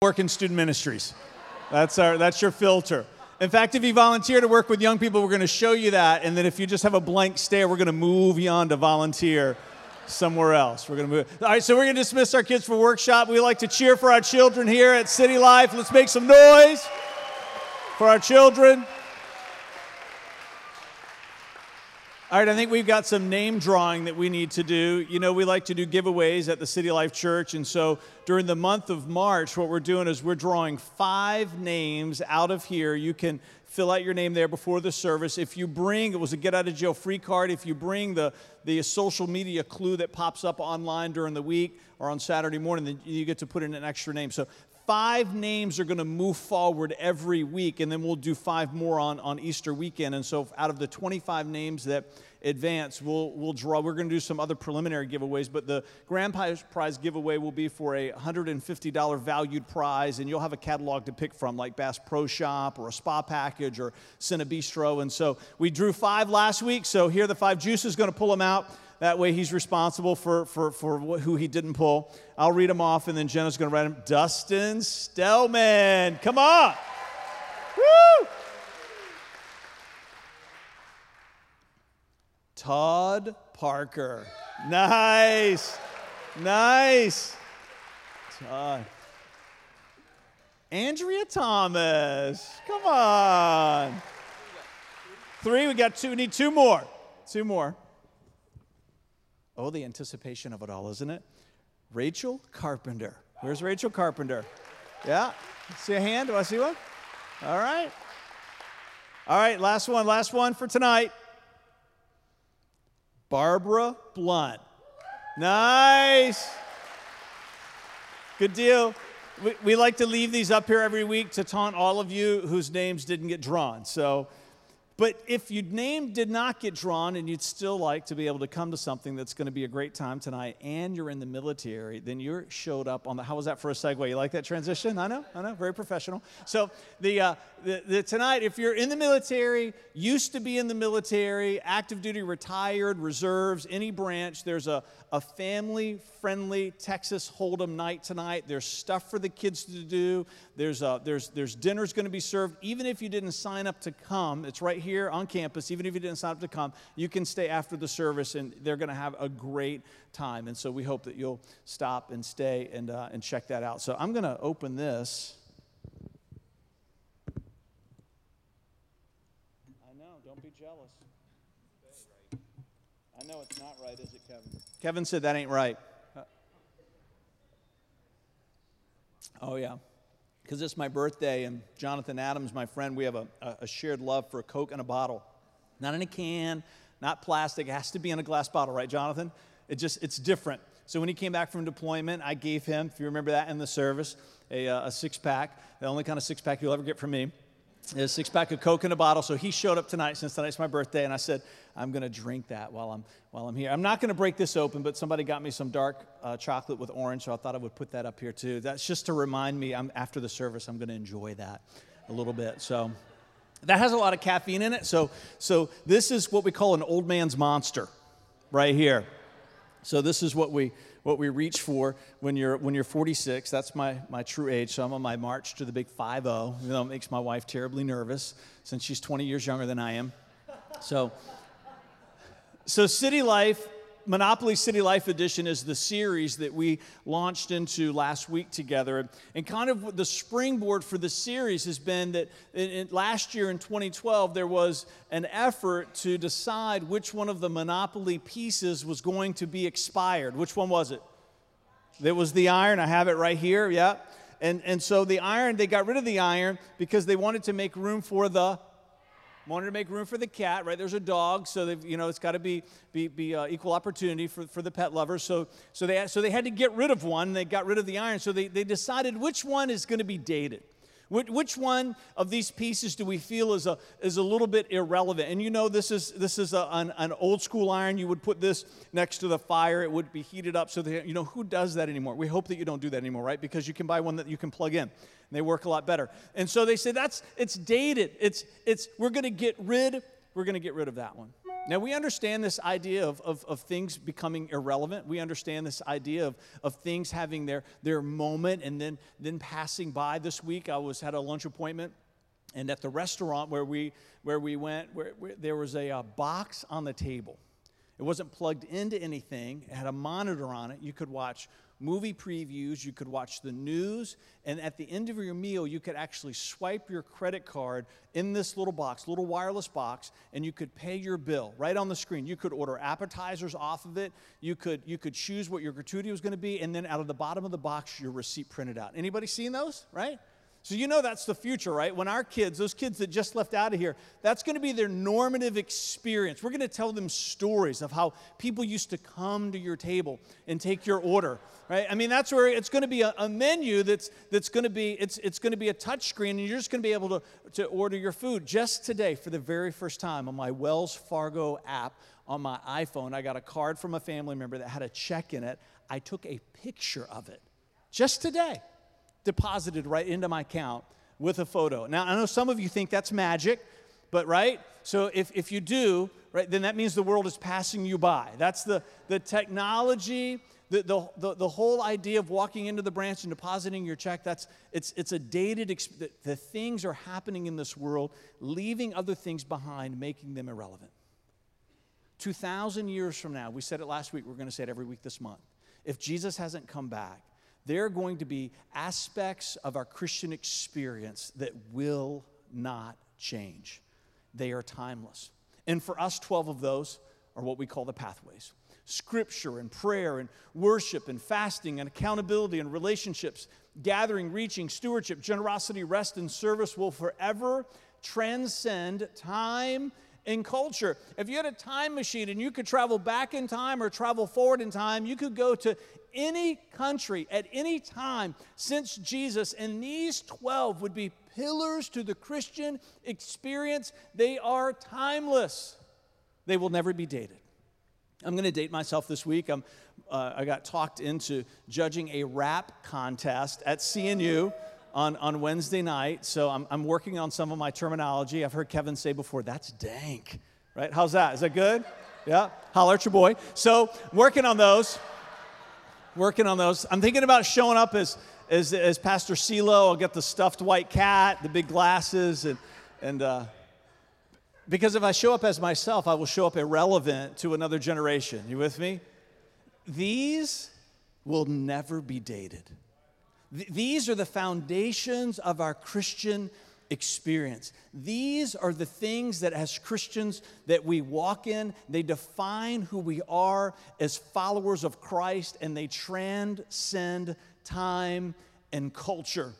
work in student ministries. That's your filter. In fact, if you volunteer to work with young people, we're going to show you that. And then if you just have a blank stare, we're going to move you on to volunteer somewhere else. We're going to move. All right, so we're going to dismiss our kids for workshop. We like to cheer for our children here at City Life. Let's make some noise for our children. All right, I think we've got some name drawing that we need to do. You know, we like to do giveaways at the City Life Church, and so during the month of March, what we're doing is we're drawing 5 names out of here. You can fill out your name there before the service. If you bring, it was a get-out-of-jail-free card, if you bring the social media clue that pops up online during the week or on Saturday morning, then you get to put in an extra name. So 5 names are going to move forward every week, and then we'll do 5 more on Easter weekend. And so out of the 25 names that advance, we'll draw. We're going to do some other preliminary giveaways, but the grand prize giveaway will be for a $150 valued prize, and you'll have a catalog to pick from, like Bass Pro Shop or a spa package or Cine Bistro. And so we drew 5 last week, so here are the 5. Juice is going to pull them out. That way he's responsible for who he didn't pull. I'll read them off, and then Jenna's going to write them. Dustin Stellman. Come on. Woo! Todd Parker. Nice. Nice. Todd. Andrea Thomas. Come on. 3. We got 2. We need 2 more. 2 more. Oh, the anticipation of it all, isn't it? Rachel Carpenter. Where's Rachel Carpenter? Yeah. See a hand? Do I see one? All right. All right, last one. Last one for tonight. Barbara Blunt. Nice. Good deal. We like to leave these up here every week to taunt all of you whose names didn't get drawn. So... but if your name did not get drawn and you'd still like to be able to come to something that's going to be a great time tonight and you're in the military, then you showed up on the, how was that for a segue? You like that transition? I know, very professional. So tonight, if you're in the military, used to be in the military, active duty, retired, reserves, any branch, there's a family-friendly Texas Hold'em night tonight. There's stuff for the kids to do. There's dinner's going to be served. Even if you didn't sign up to come, it's right here. Here on campus, even if you didn't sign up to come, you can stay after the service, and they're going to have a great time. And so we hope that you'll stop and stay and check that out. So I'm going to open this. I know, don't be jealous. I know it's not right, is it, Kevin? Kevin said that ain't right. Oh, yeah. Because it's my birthday, and Jonathan Adams, my friend, we have a shared love for a Coke in a bottle. Not in a can, not plastic. It has to be in a glass bottle, right, Jonathan? It's different. So when he came back from deployment, I gave him, if you remember that in the service, a six-pack. The only kind of six-pack you'll ever get from me is a six-pack of Coke in a bottle. So he showed up tonight, since tonight's my birthday, and I said, I'm going to drink that while I'm here. I'm not going to break this open, but somebody got me some dark chocolate with orange, so I thought I would put that up here too. That's just to remind me, after the service, I'm going to enjoy that a little bit. So that has a lot of caffeine in it. So this is what we call an old man's monster right here. So this is what we reach for when you're 46. That's my true age. So I'm on my march to the big 5-0. You know, it makes my wife terribly nervous since she's 20 years younger than I am. So City Life, Monopoly City Life Edition is the series that we launched into last week together. And kind of the springboard for the series has been that last year in 2012, there was an effort to decide which one of the Monopoly pieces was going to be expired. Which one was it? It was the iron. I have it right here, yeah. And so the iron, they got rid of the iron because they wanted to make room for the cat, right? There's a dog, so it's got to be equal opportunity for the pet lovers. So they had to get rid of one. They got rid of the iron. So they decided which one is going to be dated. Which one of these pieces do we feel is a little bit irrelevant? And you know, this is an old school iron. You would put this next to the fire. It would be heated up. So you know, who does that anymore? We hope that you don't do that anymore, right? Because you can buy one that you can plug in. And they work a lot better. And so they said, it's dated. We're going to get rid of that one. Now, we understand this idea of things becoming irrelevant. We understand this idea of things having their moment and then passing by. This week, I had a lunch appointment, and at the restaurant where we went, there was a box on the table. It wasn't plugged into anything. It had a monitor on it. You could watch movie previews. You could watch the news. And at the end of your meal, you could actually swipe your credit card in this little box, little wireless box, and you could pay your bill right on the screen. You could order appetizers off of it. You could choose what your gratuity was going to be. And then out of the bottom of the box, your receipt printed out. Anybody seen those, right? So you know that's the future, right? When our kids, those kids that just left out of here, that's going to be their normative experience. We're going to tell them stories of how people used to come to your table and take your order, right? I mean, that's where it's going to be a menu that's going to be, it's going to be a touch screen, and you're just going to be able to order your food. Just today, for the very first time on my Wells Fargo app on my iPhone, I got a card from a family member that had a check in it. I took a picture of it just today. Deposited right into my account with a photo. Now, I know some of you think that's magic, but right? So if you do, right, then that means the world is passing you by. That's the technology, the whole idea of walking into the branch and depositing your check. It's a dated experience. The things are happening in this world, leaving other things behind, making them irrelevant. 2,000 years from now, we said it last week, we're going to say it every week this month. If Jesus hasn't come back, there are going to be aspects of our Christian experience that will not change. They are timeless. And for us, 12 of those are what we call the pathways. Scripture and prayer and worship and fasting and accountability and relationships, gathering, reaching, stewardship, generosity, rest, and service will forever transcend time in culture. If you had a time machine and you could travel back in time or travel forward in time, you could go to any country at any time since Jesus, and these 12 would be pillars to the Christian experience. They are timeless. They will never be dated. I'm going to date myself this week. I got talked into judging a rap contest at CNU. On Wednesday night, so I'm working on some of my terminology. I've heard Kevin say before, that's dank, right? How's that? Is that good? Yeah, holler at your boy. So working on those. I'm thinking about showing up as Pastor CeeLo. I'll get the stuffed white cat, the big glasses, and because if I show up as myself, I will show up irrelevant to another generation. You with me? These will never be dated. These are the foundations of our Christian experience. These are the things that as Christians that we walk in, they define who we are as followers of Christ, and they transcend time and culture.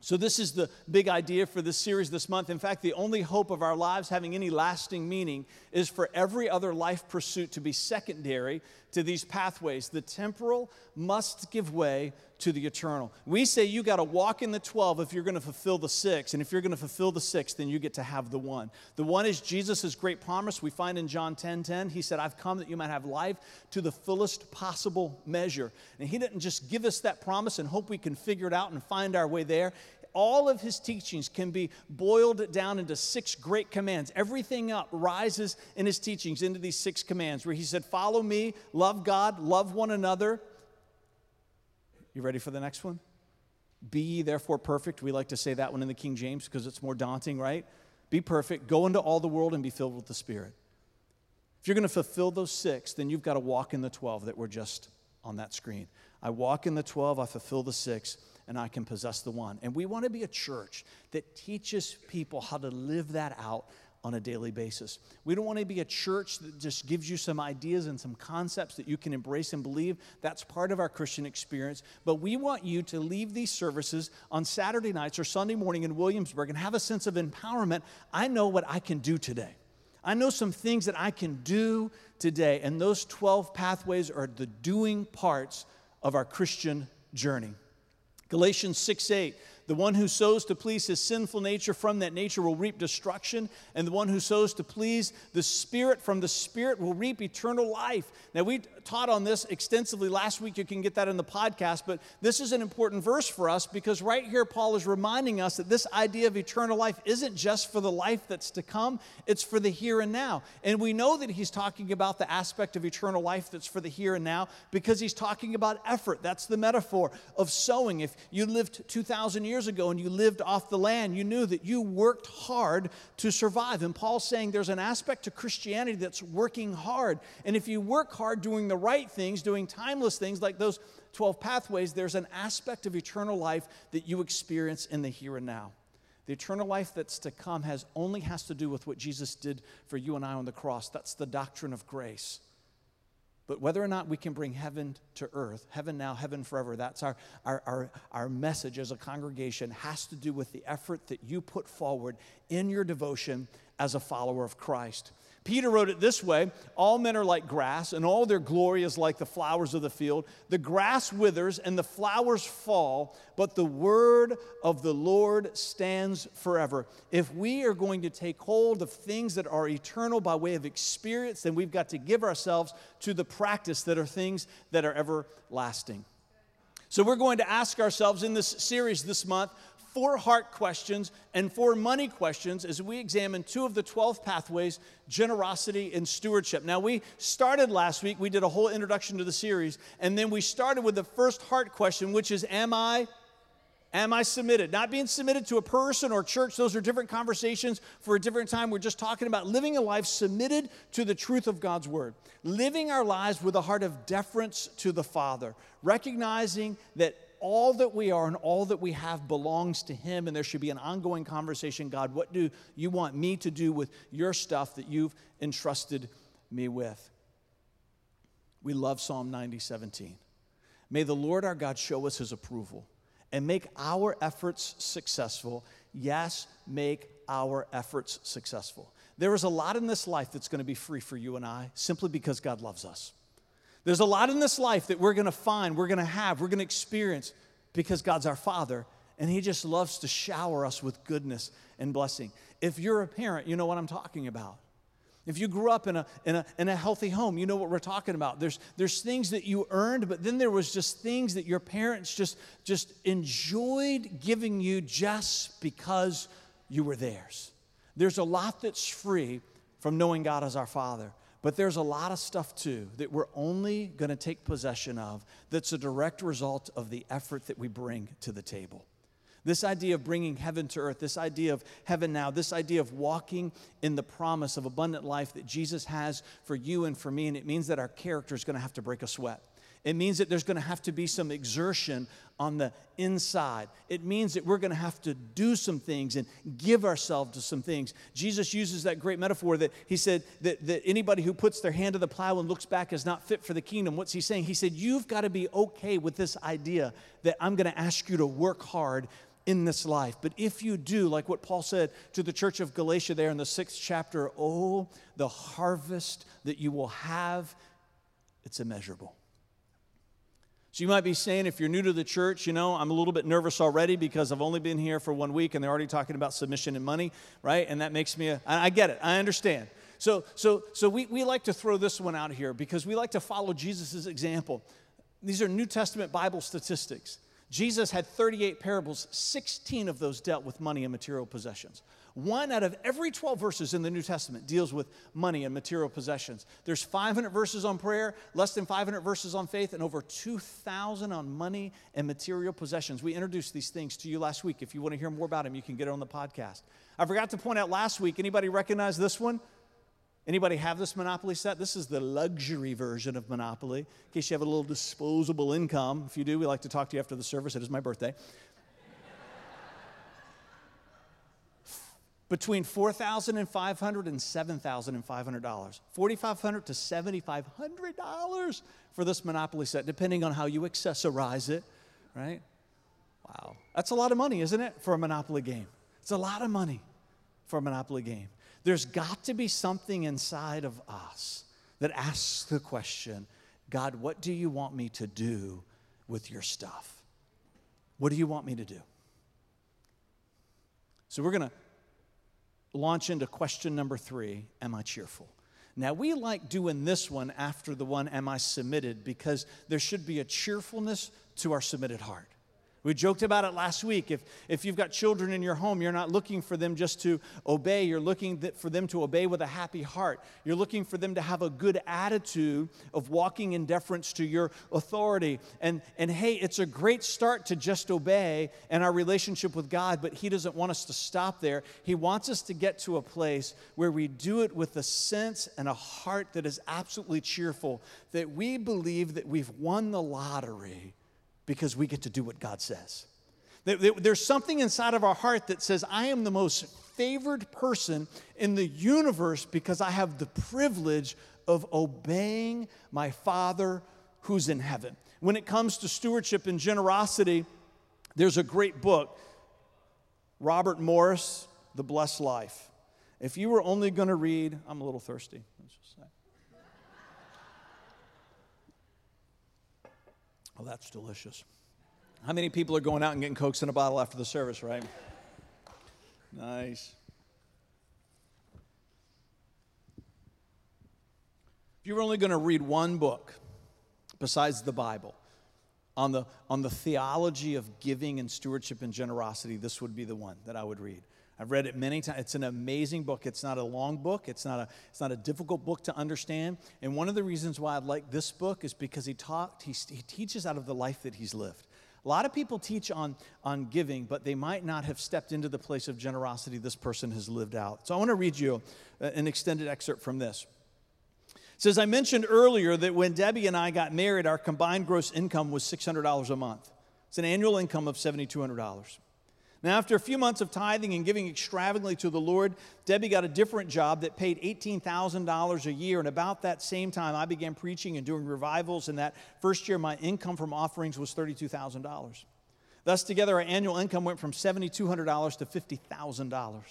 So this is the big idea for this series this month. In fact, the only hope of our lives having any lasting meaning is for every other life pursuit to be secondary to these pathways. The temporal must give way to the eternal. We say you got to walk in the 12 if you're going to fulfill the 6. And if you're going to fulfill the 6, then you get to have the 1. The 1 is Jesus' great promise we find in John 10:10. He said, I've come that you might have life to the fullest possible measure. And he didn't just give us that promise and hope we can figure it out and find our way there. All of his teachings can be boiled down into 6 great commands. Everything up rises in his teachings into these 6 commands where he said, follow me, love God, love one another. You ready for the next one? Be ye therefore perfect. We like to say that one in the King James because it's more daunting, right? Be perfect. Go into all the world and be filled with the Spirit. If you're going to fulfill those 6, then you've got to walk in the 12 that were just on that screen. I walk in the 12, I fulfill the 6, and I can possess the 1. And we want to be a church that teaches people how to live that out on a daily basis. We don't want to be a church that just gives you some ideas and some concepts that you can embrace and believe. That's part of our Christian experience. But we want you to leave these services on Saturday nights or Sunday morning in Williamsburg and have a sense of empowerment. I know what I can do today. I know some things that I can do today. And those 12 pathways are the doing parts of our Christian journey. Galatians 6:8. The one who sows to please his sinful nature from that nature will reap destruction, and the one who sows to please the Spirit from the Spirit will reap eternal life. Now, we taught on this extensively last week. You can get that in the podcast, but this is an important verse for us because right here Paul is reminding us that this idea of eternal life isn't just for the life that's to come, it's for the here and now. And we know that he's talking about the aspect of eternal life that's for the here and now because he's talking about effort. That's the metaphor of sowing. If you lived 2,000 years ago and you lived off the land, you knew that you worked hard to survive. And Paul's saying there's an aspect to Christianity that's working hard. And if you work hard doing the right things, doing timeless things like those 12 pathways, there's an aspect of eternal life that you experience in the here and now. The eternal life that's to come only has to do with what Jesus did for you and I on the cross. That's the doctrine of grace. But whether or not we can bring heaven to earth, heaven now, heaven forever, that's our message as a congregation, has to do with the effort that you put forward in your devotion as a follower of Christ. Peter wrote it this way: all men are like grass, and all their glory is like the flowers of the field. The grass withers and the flowers fall, but the word of the Lord stands forever. If we are going to take hold of things that are eternal by way of experience, then we've got to give ourselves to the practice that are things that are everlasting. So we're going to ask ourselves in this series this month 4 heart questions and 4 money questions as we examine 2 of the 12 pathways, generosity and stewardship. Now, we started last week, we did a whole introduction to the series, and then we started with the first heart question, which is, am I submitted? Not being submitted to a person or church. Those are different conversations for a different time. We're just talking about living a life submitted to the truth of God's word. Living our lives with a heart of deference to the Father, recognizing that all that we are and all that we have belongs to Him, and there should be an ongoing conversation. God, what do you want me to do with your stuff that you've entrusted me with? We love Psalm 90:17. May the Lord our God show us His approval and make our efforts successful. Yes, make our efforts successful. There is a lot in this life that's going to be free for you and I simply because God loves us. There's a lot in this life that we're going to find, we're going to have, we're going to experience because God's our Father, and He just loves to shower us with goodness and blessing. If you're a parent, you know what I'm talking about. If you grew up in a healthy home, you know what we're talking about. There's things that you earned, but then there was just things that your parents just enjoyed giving you just because you were theirs. There's a lot that's free from knowing God as our Father. But there's a lot of stuff, too, that we're only going to take possession of that's a direct result of the effort that we bring to the table. This idea of bringing heaven to earth, this idea of heaven now, this idea of walking in the promise of abundant life that Jesus has for you and for me, and it means that our character is going to have to break a sweat. It means that there's going to have to be some exertion on the inside. It means that we're going to have to do some things and give ourselves to some things. Jesus uses that great metaphor that He said that anybody who puts their hand to the plow and looks back is not fit for the kingdom. What's He saying? He said, you've got to be okay with this idea that I'm going to ask you to work hard in this life. But if you do, like what Paul said to the church of Galatia there in the 6th chapter, oh, the harvest that you will have, it's immeasurable. So you might be saying, if you're new to the church, you know, I'm a little bit nervous already because I've only been here for 1 week and they're already talking about submission and money, right? And that makes me, I get it, I understand. So we like to throw this one out here because we like to follow Jesus' example. These are New Testament Bible statistics. Jesus had 38 parables, 16 of those dealt with money and material possessions. 1 out of every 12 verses in the New Testament deals with money and material possessions. There's 500 verses on prayer, less than 500 verses on faith, and over 2,000 on money and material possessions. We introduced these things to you last week. If you want to hear more about them, you can get it on the podcast. I forgot to point out last week, anybody recognize this one? Anybody have this Monopoly set? This is the luxury version of Monopoly. In case you have a little disposable income. If you do, we like to talk to you after the service. It is my birthday. Between $4,500 and $7,500. $4,500 to $7,500 for this Monopoly set, depending on how you accessorize it, right? Wow. That's a lot of money, isn't it, for a Monopoly game? It's a lot of money for a Monopoly game. There's got to be something inside of us that asks the question, God, what do you want me to do with your stuff? What do you want me to do? So we're going to launch into question number 3, am I cheerful? Now, we like doing this one after the one, am I submitted? Because there should be a cheerfulness to our submitted heart. We joked about it last week. If you've got children in your home, you're not looking for them just to obey. You're looking for them to obey with a happy heart. You're looking for them to have a good attitude of walking in deference to your authority. And hey, it's a great start to just obey and our relationship with God, but He doesn't want us to stop there. He wants us to get to a place where we do it with a sense and a heart that is absolutely cheerful, that we believe that we've won the lottery because we get to do what God says. There's something inside of our heart that says, I am the most favored person in the universe because I have the privilege of obeying my Father who's in heaven. When it comes to stewardship and generosity, there's a great book, Robert Morris, The Blessed Life. If you were only going to read, I'm a little thirsty, let's just say. Oh, that's delicious. How many people are going out and getting Cokes in a bottle after the service, right? Nice. If you were only going to read one book besides the Bible on the theology of giving and stewardship and generosity, this would be the one that I would read. I've read it many times. It's an amazing book. It's not a long book. It's not a difficult book to understand. And one of the reasons why I like this book is because he teaches out of the life that he's lived. A lot of people teach on giving, but they might not have stepped into the place of generosity this person has lived out. So I want to read you an extended excerpt from this. It says, I mentioned earlier that when Debbie and I got married, our combined gross income was $600 a month. It's an annual income of $7,200. Now, after a few months of tithing and giving extravagantly to the Lord, Debbie got a different job that paid $18,000 a year. And about that same time, I began preaching and doing revivals. And that first year, my income from offerings was $32,000. Thus, together, our annual income went from $7,200 to $50,000.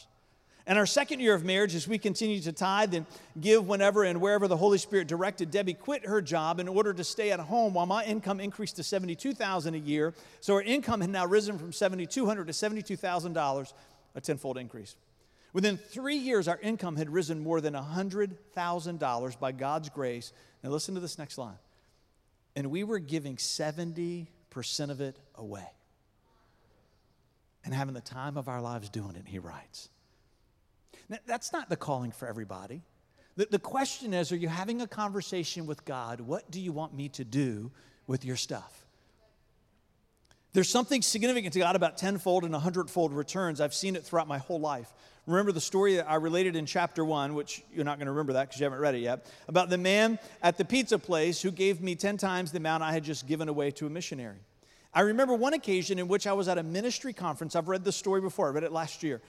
And our second year of marriage, as we continued to tithe and give whenever and wherever the Holy Spirit directed, Debbie quit her job in order to stay at home while my income increased to $72,000 a year. So her income had now risen from $7,200 to $72,000, a tenfold increase. Within 3 years, our income had risen more than $100,000 by God's grace. Now listen to this next line. And we were giving 70% of it away and having the time of our lives doing it, he writes. Now, that's not the calling for everybody. The question is, are you having a conversation with God? What do you want me to do with your stuff? There's something significant to God about tenfold and 100-fold returns. I've seen it throughout my whole life. Remember the story that I related in chapter 1, which you're not going to remember that because you haven't read it yet, about the man at the pizza place who gave me 10 times the amount I had just given away to a missionary. I remember one occasion in which I was at a ministry conference. I've read this story before. I read it last year.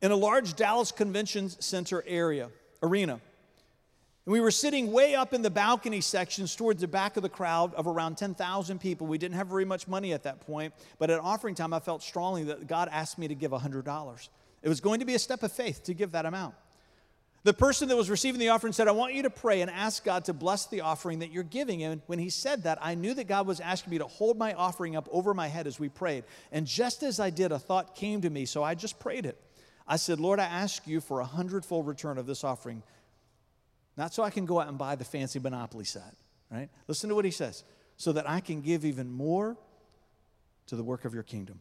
In a large Dallas Convention Center arena. And we were sitting way up in the balcony sections towards the back of the crowd of around 10,000 people. We didn't have very much money at that point, but at offering time, I felt strongly that God asked me to give $100. It was going to be a step of faith to give that amount. The person that was receiving the offering said, I want you to pray and ask God to bless the offering that you're giving. And when he said that, I knew that God was asking me to hold my offering up over my head as we prayed. And just as I did, a thought came to me, so I just prayed it. I said, Lord, I ask you for 100-fold return of this offering, not so I can go out and buy the fancy Monopoly set, right? Listen to what he says, so that I can give even more to the work of your kingdom.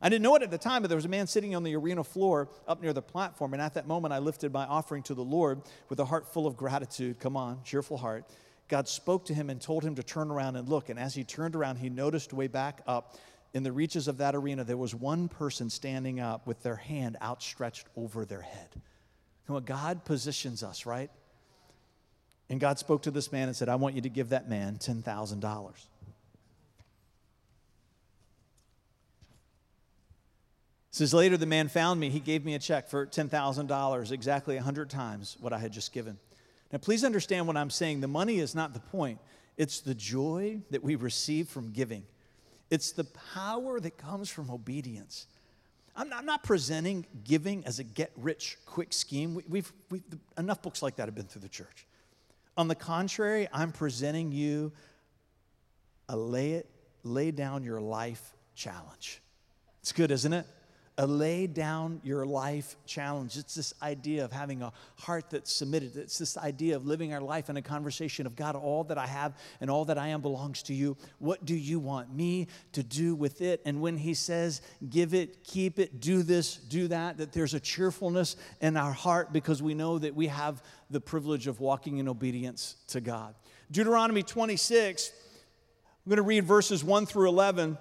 I didn't know it at the time, but there was a man sitting on the arena floor up near the platform, and at that moment I lifted my offering to the Lord with a heart full of gratitude. Come on, cheerful heart. God spoke to him and told him to turn around and look, and as he turned around, he noticed way back up, in the reaches of that arena, there was one person standing up with their hand outstretched over their head. You know, God positions us, right? And God spoke to this man and said, I want you to give that man $10,000. Says later, the man found me. He gave me a check for $10,000, exactly 100 times what I had just given. Now, please understand what I'm saying. The money is not the point. It's the joy that we receive from giving. It's the power that comes from obedience. I'm not presenting giving as a get-rich-quick scheme. We've enough books like that have been through the church. On the contrary, I'm presenting you a lay down your life challenge. It's good, isn't it? a lay down your life challenge. It's this idea of having a heart that's submitted. It's this idea of living our life in a conversation of, God, all that I have and all that I am belongs to you. What do you want me to do with it? And when he says, give it, keep it, do this, do that, that there's a cheerfulness in our heart because we know that we have the privilege of walking in obedience to God. Deuteronomy 26, I'm going to read verses 1 through 11.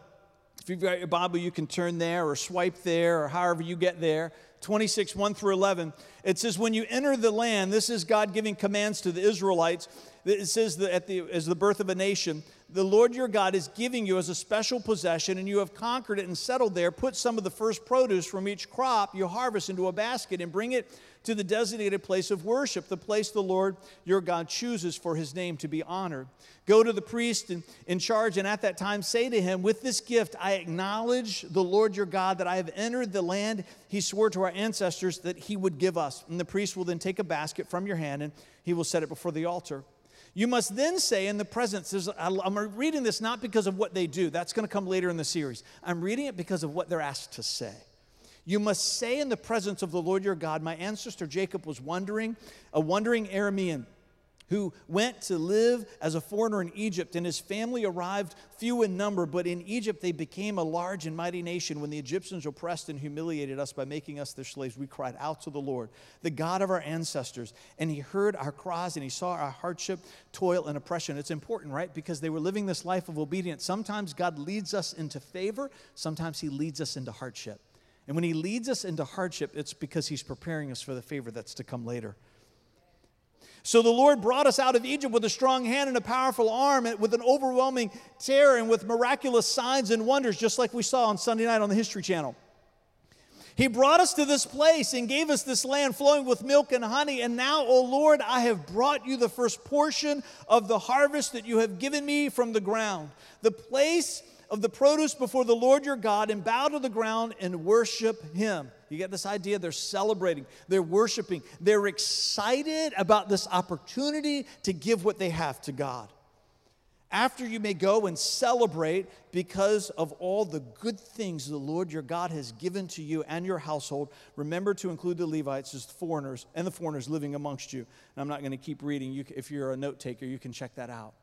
If you've got your Bible, you can turn there or swipe there or however you get there. 26, 1 through 11. It says, when you enter the land, this is God giving commands to the Israelites. It says that as the birth of a nation, the Lord your God is giving you as a special possession, and you have conquered it and settled there. Put some of the first produce from each crop you harvest into a basket and bring it to the designated place of worship, the place the Lord your God chooses for his name to be honored. Go to the priest in charge, and at that time say to him, with this gift I acknowledge the Lord your God that I have entered the land he swore to our ancestors that he would give us. And the priest will then take a basket from your hand, and he will set it before the altar. You must then say in the presence, I'm reading this not because of what they do. That's going to come later in the series. I'm reading it because of what they're asked to say. You must say in the presence of the Lord your God, my ancestor Jacob was a wandering Aramean who went to live as a foreigner in Egypt, and his family arrived few in number, but in Egypt they became a large and mighty nation. When the Egyptians oppressed and humiliated us by making us their slaves, we cried out to the Lord, the God of our ancestors, and he heard our cries, and he saw our hardship, toil, and oppression. It's important, right? Because they were living this life of obedience. Sometimes God leads us into favor. Sometimes he leads us into hardship. And when he leads us into hardship, it's because he's preparing us for the favor that's to come later. So the Lord brought us out of Egypt with a strong hand and a powerful arm, and with an overwhelming terror, and with miraculous signs and wonders, just like we saw on Sunday night on the History Channel. He brought us to this place and gave us this land flowing with milk and honey. And now, O Lord, I have brought you the first portion of the harvest that you have given me from the ground, the place of the produce before the Lord your God, and bow to the ground and worship him. You get this idea? They're celebrating. They're worshiping. They're excited about this opportunity to give what they have to God. After you may go and celebrate because of all the good things the Lord your God has given to you and your household. Remember to include the Levites as foreigners and the foreigners living amongst you. And I'm not going to keep reading. If you're a note taker, you can check that out.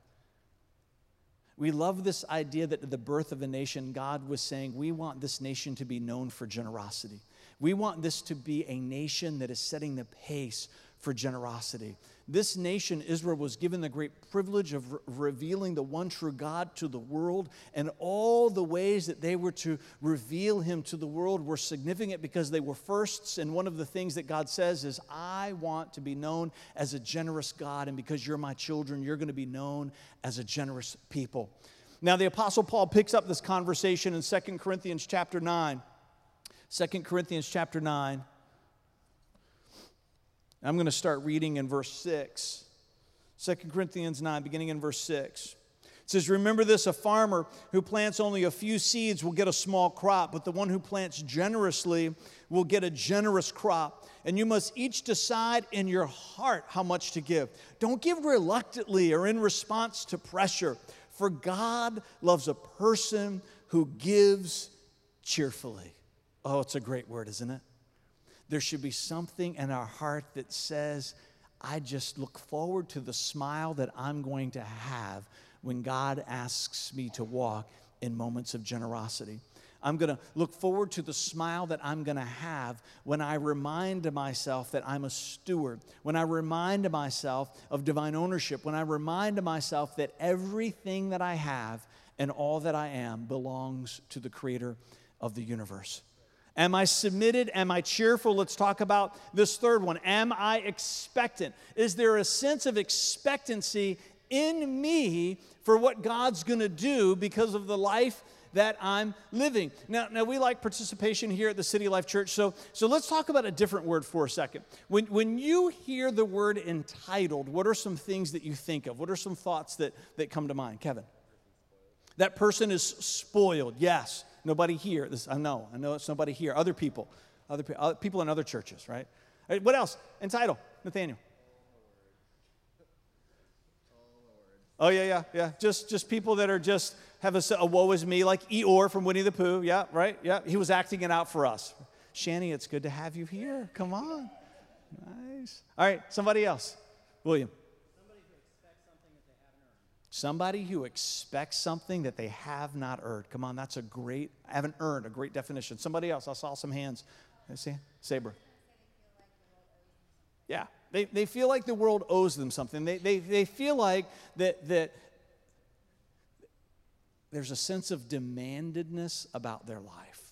We love this idea that at the birth of a nation, God was saying, we want this nation to be known for generosity. We want this to be a nation that is setting the pace for generosity. This nation, Israel, was given the great privilege of revealing the one true God to the world, and all the ways that they were to reveal him to the world were significant because they were firsts, and one of the things that God says is, I want to be known as a generous God, and because you're my children, you're going to be known as a generous people. Now, the Apostle Paul picks up this conversation in 2 Corinthians chapter 9. 2 Corinthians chapter 9. I'm going to start reading in verse 6. 2 Corinthians 9, beginning in verse 6. It says, remember this, a farmer who plants only a few seeds will get a small crop, but the one who plants generously will get a generous crop. And you must each decide in your heart how much to give. Don't give reluctantly or in response to pressure, for God loves a person who gives cheerfully. Oh, it's a great word, isn't it? There should be something in our heart that says, I just look forward to the smile that I'm going to have when God asks me to walk in moments of generosity. I'm going to look forward to the smile that I'm going to have when I remind myself that I'm a steward, when I remind myself of divine ownership, when I remind myself that everything that I have and all that I am belongs to the Creator of the universe. Am I submitted? Am I cheerful? Let's talk about this third one. Am I expectant? Is there a sense of expectancy in me for what God's going to do because of the life that I'm living? Now we like participation here at the City Life Church, so let's talk about a different word for a second. When you hear the word entitled, what are some things that you think of? What are some thoughts that come to mind? Kevin? That person is spoiled, yes. Nobody here. I know it's nobody here. Other people in other churches, right? All right, what else? Entitled. Nathaniel. Oh, yeah. Just people that are just have a woe is me, like Eeyore from Winnie the Pooh. Yeah, right? Yeah, he was acting it out for us. Shani, it's good to have you here. Come on. Nice. All right, somebody else. William. Somebody who expects something that they have not earned. Come on, that's a great, I haven't earned, a great definition. Somebody else, I saw some hands. Saber. Yeah, they feel like the world owes them something. They feel like that there's a sense of demandedness about their life.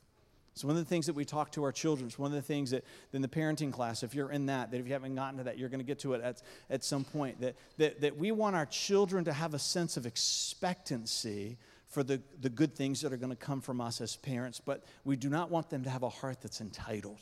So one of the things that we talk to our children, it's one of the things that in the parenting class, if you're in that if you haven't gotten to that, you're going to get to it at some point, that we want our children to have a sense of expectancy for the good things that are going to come from us as parents, but we do not want them to have a heart that's entitled.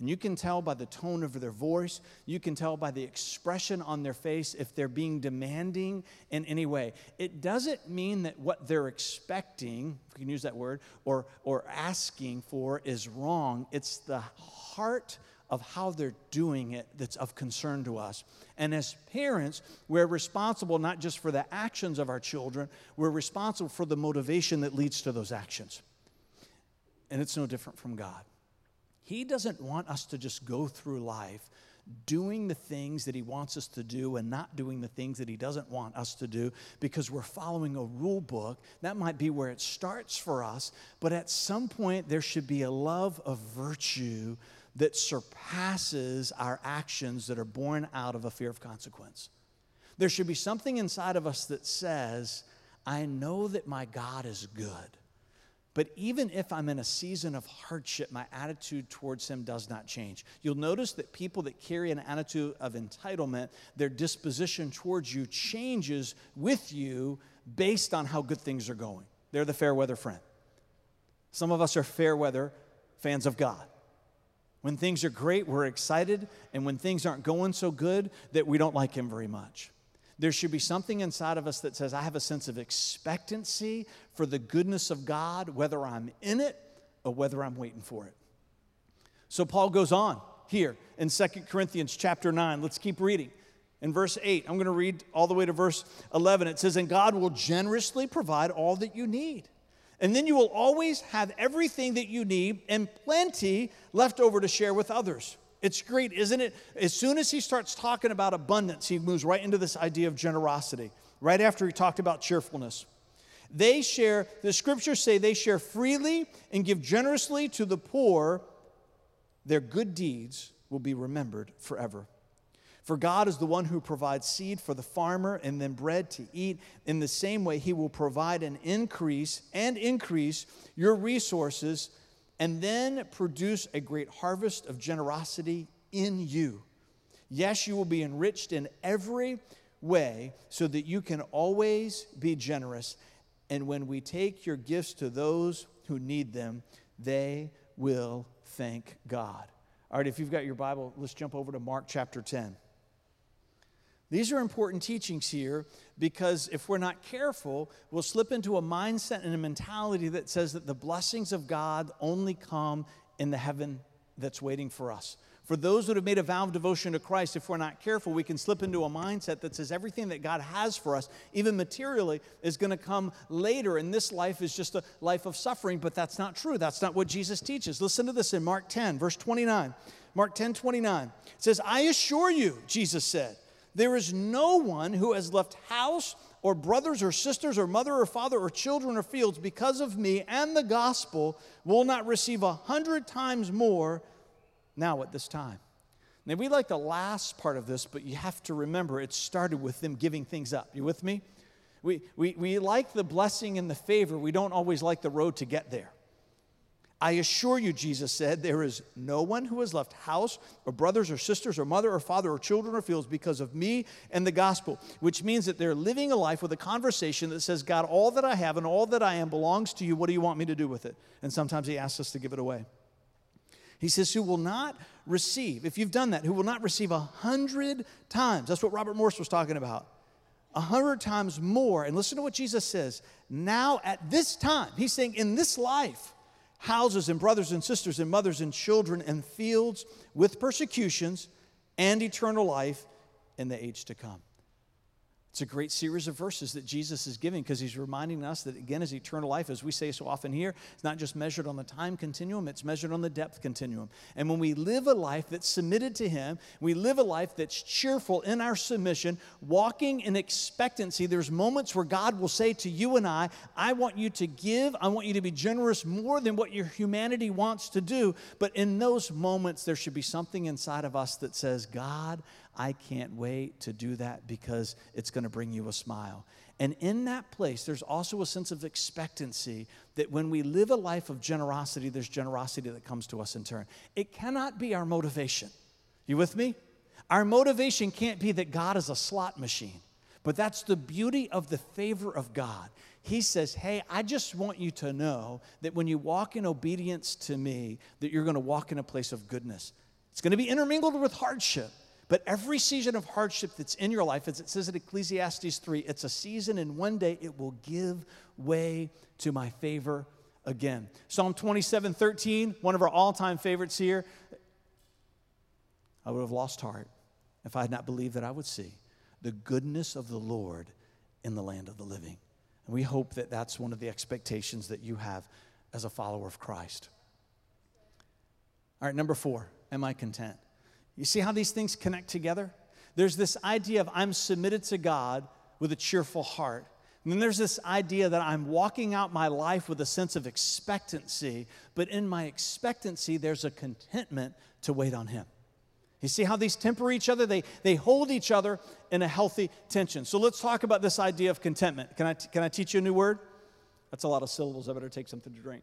And you can tell by the tone of their voice, you can tell by the expression on their face if they're being demanding in any way. It doesn't mean that what they're expecting, if we can use that word, or asking for is wrong. It's the heart of how they're doing it that's of concern to us. And as parents, we're responsible not just for the actions of our children, we're responsible for the motivation that leads to those actions. And it's no different from God. He doesn't want us to just go through life doing the things that he wants us to do and not doing the things that he doesn't want us to do because we're following a rule book. That might be where it starts for us, but at some point there should be a love of virtue that surpasses our actions that are born out of a fear of consequence. There should be something inside of us that says, I know that my God is good. But even if I'm in a season of hardship, my attitude towards him does not change. You'll notice that people that carry an attitude of entitlement, their disposition towards you changes with you based on how good things are going. They're the fair weather friend. Some of us are fair weather fans of God. When things are great, we're excited, and when things aren't going so good, that we don't like him very much. There should be something inside of us that says, I have a sense of expectancy for the goodness of God, whether I'm in it or whether I'm waiting for it. So Paul goes on here in 2 Corinthians chapter 9. Let's keep reading. In verse 8, I'm going to read all the way to verse 11. It says, and God will generously provide all that you need. And then you will always have everything that you need and plenty left over to share with others. It's great, isn't it? As soon as he starts talking about abundance, he moves right into this idea of generosity, right after he talked about cheerfulness. The scriptures say they share freely and give generously to the poor. Their good deeds will be remembered forever. For God is the one who provides seed for the farmer and then bread to eat. In the same way, he will provide an increase your resources and then produce a great harvest of generosity in you. Yes, you will be enriched in every way so that you can always be generous. And when we take your gifts to those who need them, they will thank God. All right, if you've got your Bible, let's jump over to Mark chapter 10. These are important teachings here because if we're not careful, we'll slip into a mindset and a mentality that says that the blessings of God only come in the heaven that's waiting for us. For those that have made a vow of devotion to Christ, if we're not careful, we can slip into a mindset that says everything that God has for us, even materially, is going to come later, and this life is just a life of suffering, but that's not true. That's not what Jesus teaches. Listen to this in Mark 10, verse 29. Mark 10, 29. It says, I assure you, Jesus said, there is no one who has left house or brothers or sisters or mother or father or children or fields because of me and the gospel will not receive 100 times more now at this time. Now, we like the last part of this, but you have to remember it started with them giving things up. You with me? We like the blessing and the favor. We don't always like the road to get there. I assure you, Jesus said, there is no one who has left house or brothers or sisters or mother or father or children or fields because of me and the gospel, which means that they're living a life with a conversation that says, God, all that I have and all that I am belongs to you. What do you want me to do with it? And sometimes he asks us to give it away. He says, who will not receive, if you've done that, who will not receive 100 times. That's what Robert Morris was talking about. 100 times more. And listen to what Jesus says. Now at this time, he's saying in this life, houses and brothers and sisters and mothers and children and fields with persecutions and eternal life in the age to come. It's a great series of verses that Jesus is giving because he's reminding us that, again, as eternal life, as we say so often here, it's not just measured on the time continuum, it's measured on the depth continuum. And when we live a life that's submitted to him, we live a life that's cheerful in our submission, walking in expectancy. There's moments where God will say to you and I want you to give, I want you to be generous more than what your humanity wants to do. But in those moments, there should be something inside of us that says, God, I can't wait to do that because it's going to bring you a smile. And in that place, there's also a sense of expectancy that when we live a life of generosity, there's generosity that comes to us in turn. It cannot be our motivation. You with me? Our motivation can't be that God is a slot machine, but that's the beauty of the favor of God. He says, hey, I just want you to know that when you walk in obedience to me, that you're going to walk in a place of goodness. It's going to be intermingled with hardship. But every season of hardship that's in your life, as it says in Ecclesiastes 3, it's a season and one day it will give way to my favor again. Psalm 27:13, one of our all-time favorites here. I would have lost heart if I had not believed that I would see the goodness of the Lord in the land of the living. And we hope that that's one of the expectations that you have as a follower of Christ. All right, number 4, am I content? You see how these things connect together? There's this idea of I'm submitted to God with a cheerful heart. And then there's this idea that I'm walking out my life with a sense of expectancy, but in my expectancy, there's a contentment to wait on him. You see how these temper each other? They hold each other in a healthy tension. So let's talk about this idea of contentment. Can I teach you a new word? That's a lot of syllables. I better take something to drink.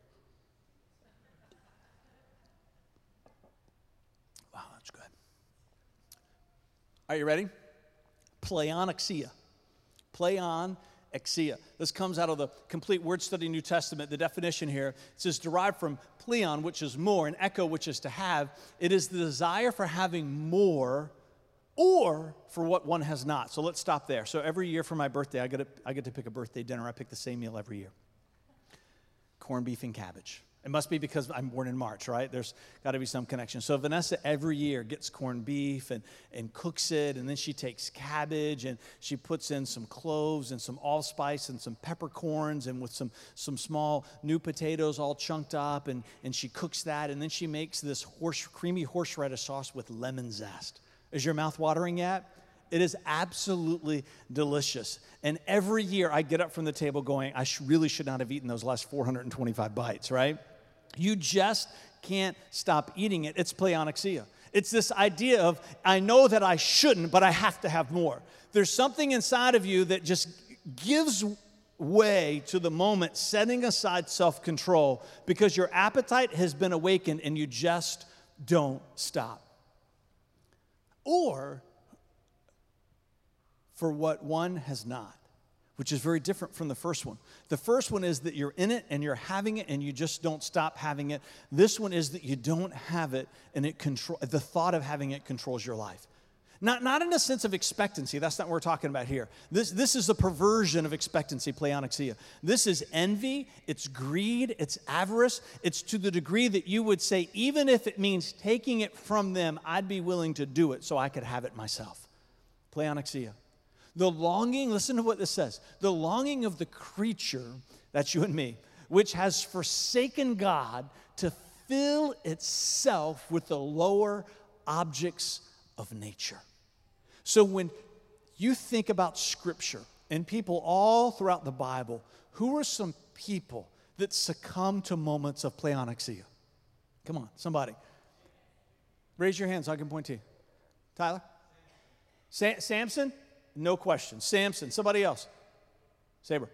Are you ready? Pleonexia. Pleonexia. This comes out of the Complete Word Study New Testament. The definition here, it says derived from pleon, which is more, and echo, which is to have. It is the desire for having more or for what one has not. So let's stop there. So every year for my birthday, I get to pick a birthday dinner. I pick the same meal every year. Corned beef and cabbage. It must be because I'm born in March, right? There's got to be some connection. So Vanessa every year gets corned beef and cooks it, and then she takes cabbage, and she puts in some cloves and some allspice and some peppercorns and with some small new potatoes all chunked up, and she cooks that, and then she makes this creamy horseradish sauce with lemon zest. Is your mouth watering yet? It is absolutely delicious. And every year I get up from the table going, I really should not have eaten those last 425 bites, right? You just can't stop eating it. It's pleonexia. It's this idea of, I know that I shouldn't, but I have to have more. There's something inside of you that just gives way to the moment, setting aside self-control, because your appetite has been awakened and you just don't stop. Or for what one has not, which is very different from the first one. The first one is that you're in it and you're having it and you just don't stop having it. This one is that you don't have it and the thought of having it controls your life. Not in a sense of expectancy. That's not what we're talking about here. This is a perversion of expectancy, pleonexia. This is envy, it's greed, it's avarice. It's to the degree that you would say, even if it means taking it from them, I'd be willing to do it so I could have it myself. Pleonexia. The longing, listen to what this says, the longing of the creature, that's you and me, which has forsaken God to fill itself with the lower objects of nature. So when you think about Scripture and people all throughout the Bible, who are some people that succumb to moments of pleonexia? Come on, somebody. Raise your hands so I can point to you. Tyler? Samson? No question. Samson. Somebody else. Saber.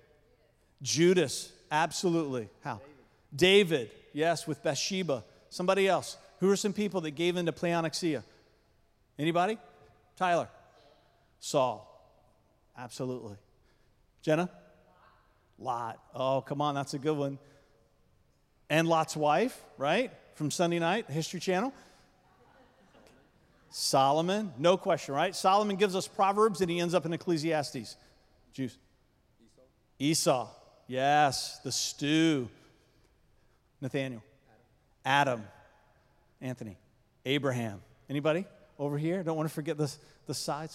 Judas. Absolutely. How? David. Yes, with Bathsheba. Somebody else. Who are some people that gave in to pleonexia? Anybody? Tyler. Saul. Absolutely. Jenna? Lot. Oh, come on. That's a good one. And Lot's wife, right? From Sunday night, History Channel. Solomon, no question, right? Solomon gives us Proverbs, and he ends up in Ecclesiastes. Juice. Esau. Yes, the stew. Nathaniel. Adam. Anthony. Abraham. Anybody over here? Don't want to forget the side.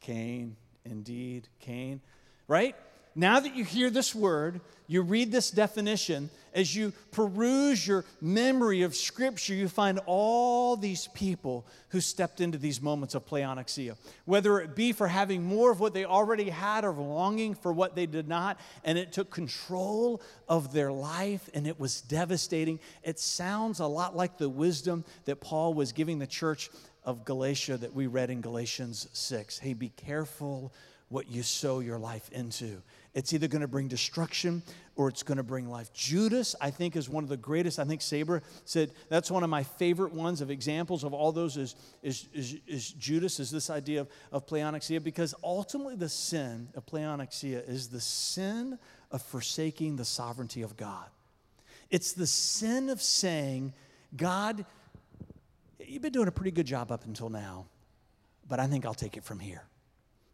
Cain. indeed, Cain, right? Now that you hear this word, you read this definition, as you peruse your memory of Scripture, you find all these people who stepped into these moments of pleonexia, whether it be for having more of what they already had or longing for what they did not, and it took control of their life, and it was devastating. It sounds a lot like the wisdom that Paul was giving the church of Galatia that we read in Galatians 6. Hey, be careful what you sow your life into. It's either going to bring destruction or it's going to bring life. Judas, I think, is one of the greatest. I think Saber said that's one of my favorite ones of examples of all those is Judas, is this idea of pleonexia, because ultimately the sin of pleonexia is the sin of forsaking the sovereignty of God. It's the sin of saying, God, you've been doing a pretty good job up until now, but I think I'll take it from here.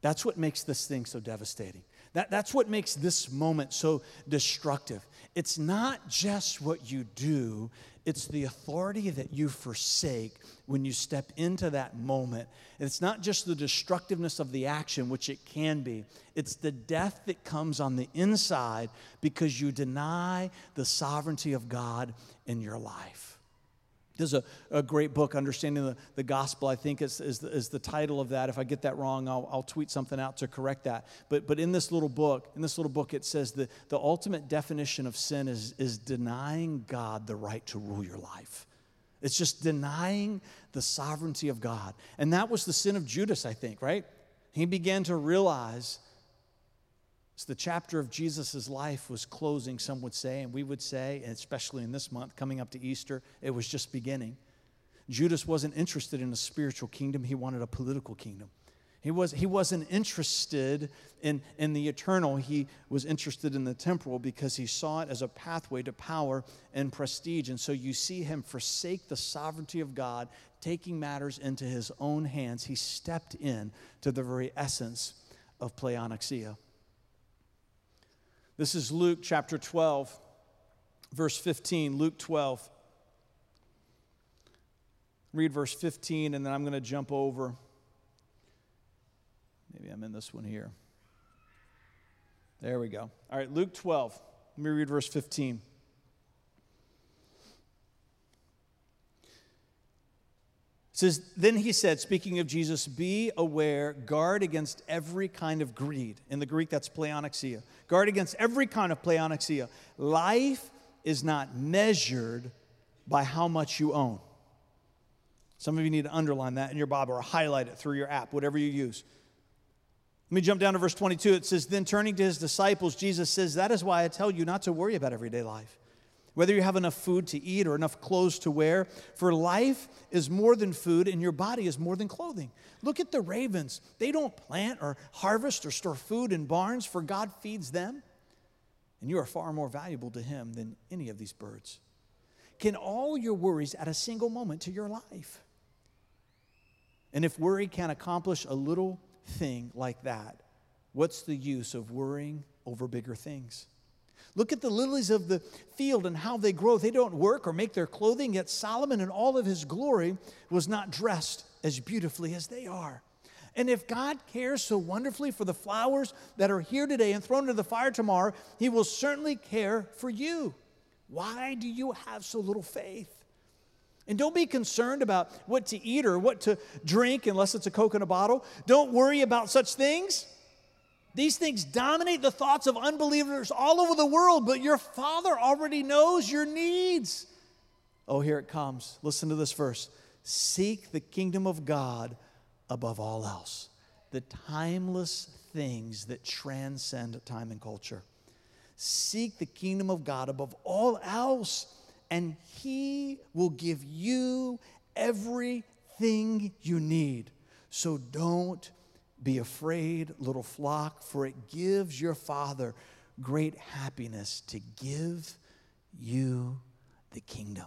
That's what makes this thing so devastating. That's what makes this moment so destructive. It's not just what you do. It's the authority that you forsake when you step into that moment. And it's not just the destructiveness of the action, which it can be. It's the death that comes on the inside because you deny the sovereignty of God in your life. There's a great book, Understanding the Gospel, I think is the title of that. If I get that wrong, I'll tweet something out to correct that. But in this little book, it says that the ultimate definition of sin is denying God the right to rule your life. It's just denying the sovereignty of God. And that was the sin of Judas, I think, right? He began to realize the chapter of Jesus' life was closing, some would say, and we would say, and especially in this month, coming up to Easter, it was just beginning. Judas wasn't interested in a spiritual kingdom. He wanted a political kingdom. He wasn't interested in the eternal. He was interested in the temporal because he saw it as a pathway to power and prestige. And so you see him forsake the sovereignty of God, taking matters into his own hands. He stepped in to the very essence of pleonexia. This is Luke chapter 12, verse 15, Luke 12. Read verse 15, and then I'm going to jump over. Maybe I'm in this one here. There we go. All right, Luke 12. Let me read verse 15. It says, then he said, speaking of Jesus, be aware, guard against every kind of greed. In the Greek, that's pleonexia. Guard against every kind of pleonexia. Life is not measured by how much you own. Some of you need to underline that in your Bible or highlight it through your app, whatever you use. Let me jump down to verse 22. It says, then turning to his disciples, Jesus says, that is why I tell you not to worry about everyday life, whether you have enough food to eat or enough clothes to wear. For life is more than food, and your body is more than clothing. Look at the ravens. They don't plant or harvest or store food in barns, for God feeds them. And you are far more valuable to him than any of these birds. Can all your worries add a single moment to your life? And if worry can't accomplish a little thing like that, what's the use of worrying over bigger things? Look at the lilies of the field and how they grow. They don't work or make their clothing, yet Solomon in all of his glory was not dressed as beautifully as they are. And if God cares so wonderfully for the flowers that are here today and thrown into the fire tomorrow, he will certainly care for you. Why do you have so little faith? And don't be concerned about what to eat or what to drink unless it's a Coke in a bottle. Don't worry about such things. These things dominate the thoughts of unbelievers all over the world, but your Father already knows your needs. Oh, here it comes. Listen to this verse. Seek the kingdom of God above all else, the timeless things that transcend time and culture. Seek the kingdom of God above all else, and he will give you everything you need. So don't be afraid, little flock, for it gives your Father great happiness to give you the kingdom.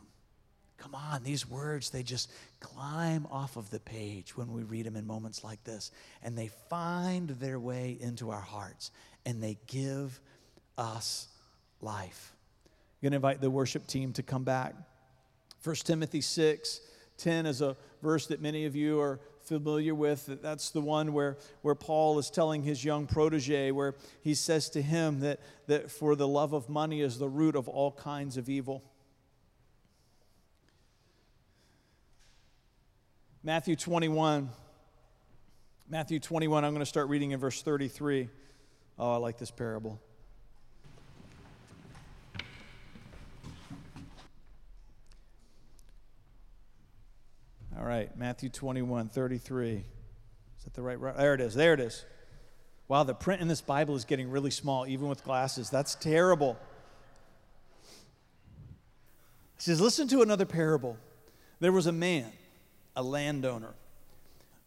Come on, these words, they just climb off of the page when we read them in moments like this, and they find their way into our hearts, and they give us life. I'm going to invite the worship team to come back. 1 Timothy 6:10 is a verse that many of you are familiar with. That's the one where Paul is telling his young protege, where he says to him that for the love of money is the root of all kinds of evil. Matthew 21, I'm going to start reading in verse 33. Oh, I like this parable. All right, Matthew 21, 33. Is that the right? There it is. Wow, the print in this Bible is getting really small, even with glasses. That's terrible. It says, listen to another parable. There was a man, a landowner,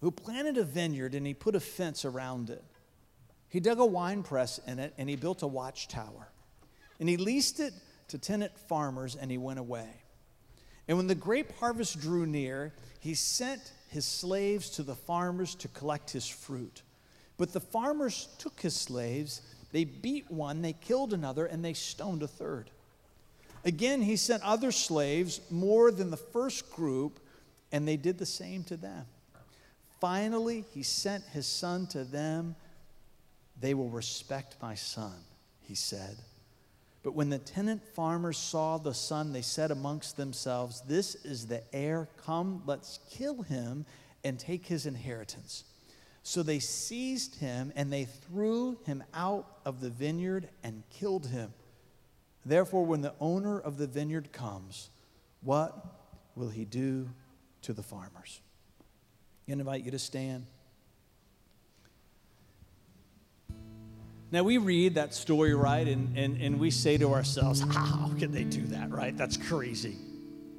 who planted a vineyard and he put a fence around it. He dug a wine press in it and he built a watchtower. And he leased it to tenant farmers and he went away. And when the grape harvest drew near, he sent his slaves to the farmers to collect his fruit. But the farmers took his slaves, they beat one, they killed another, and they stoned a third. Again, he sent other slaves, more than the first group, and they did the same to them. Finally, he sent his son to them. They will respect my son, he said. But when the tenant farmers saw the son, they said amongst themselves, this is the heir, come, let's kill him and take his inheritance. So they seized him and they threw him out of the vineyard and killed him. Therefore, when the owner of the vineyard comes, what will he do to the farmers? I invite you to stand. Now, we read that story, right, and we say to ourselves, how could they do that, right? That's crazy.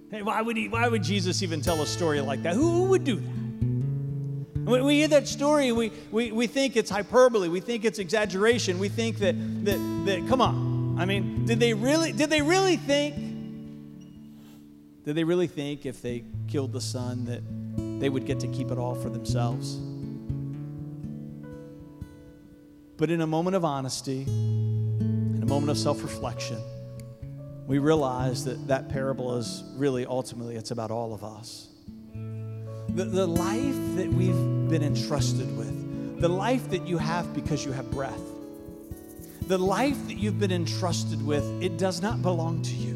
Hey, why would Jesus even tell a story like that? Who would do that? When we hear that story, we think it's hyperbole. We think it's exaggeration. We think that come on. I mean, did they really think if they killed the son that they would get to keep it all for themselves? But in a moment of honesty, in a moment of self-reflection, we realize that parable is really, ultimately, it's about all of us. The life that we've been entrusted with, the life that you have because you have breath, the life that you've been entrusted with, it does not belong to you.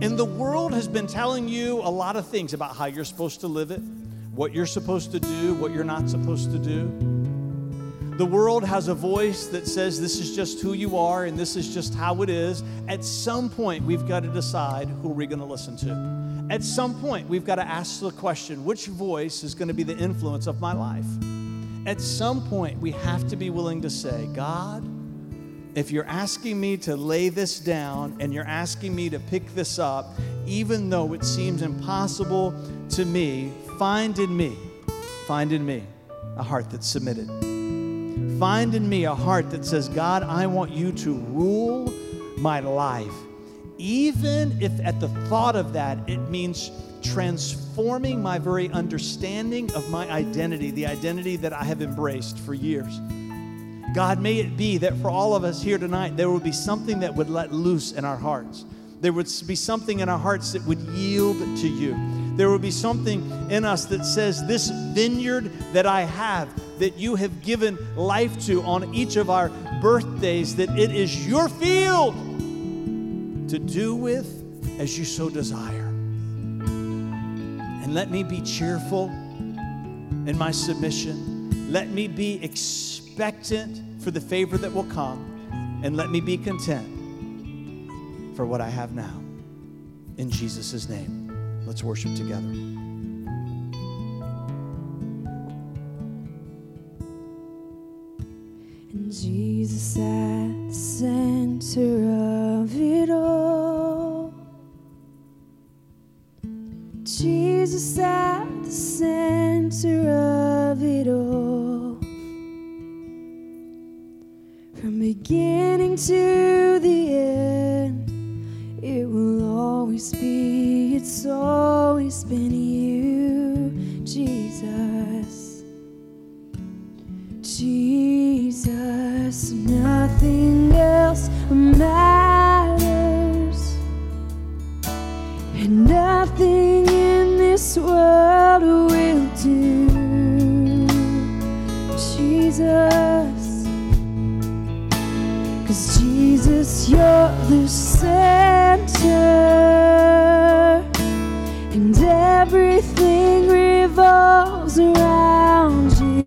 And the world has been telling you a lot of things about how you're supposed to live it, what you're supposed to do, what you're not supposed to do. The world has a voice that says this is just who you are and this is just how it is. At some point, we've got to decide who we're going to listen to. At some point, we've got to ask the question, which voice is going to be the influence of my life? At some point, we have to be willing to say, God, if you're asking me to lay this down and you're asking me to pick this up, even though it seems impossible to me, find in me a heart that's submitted. Find in me a heart that says, God, I want you to rule my life. Even if at the thought of that, it means transforming my very understanding of my identity, the identity that I have embraced for years. God, may it be that for all of us here tonight, there would be something that would let loose in our hearts. There would be something in our hearts that would yield to you. There would be something in us that says, this vineyard that I have, that you have given life to on each of our birthdays, that it is your field to do with as you so desire. And let me be cheerful in my submission. Let me be expectant for the favor that will come. And let me be content for what I have now. In Jesus' name, let's worship together. Jesus at the center of it all. Jesus at the center of it all. From beginning to the end, it will always be, it's always been you, Jesus. Jesus, nothing else matters, and nothing in this world will do. center, and everything revolves around.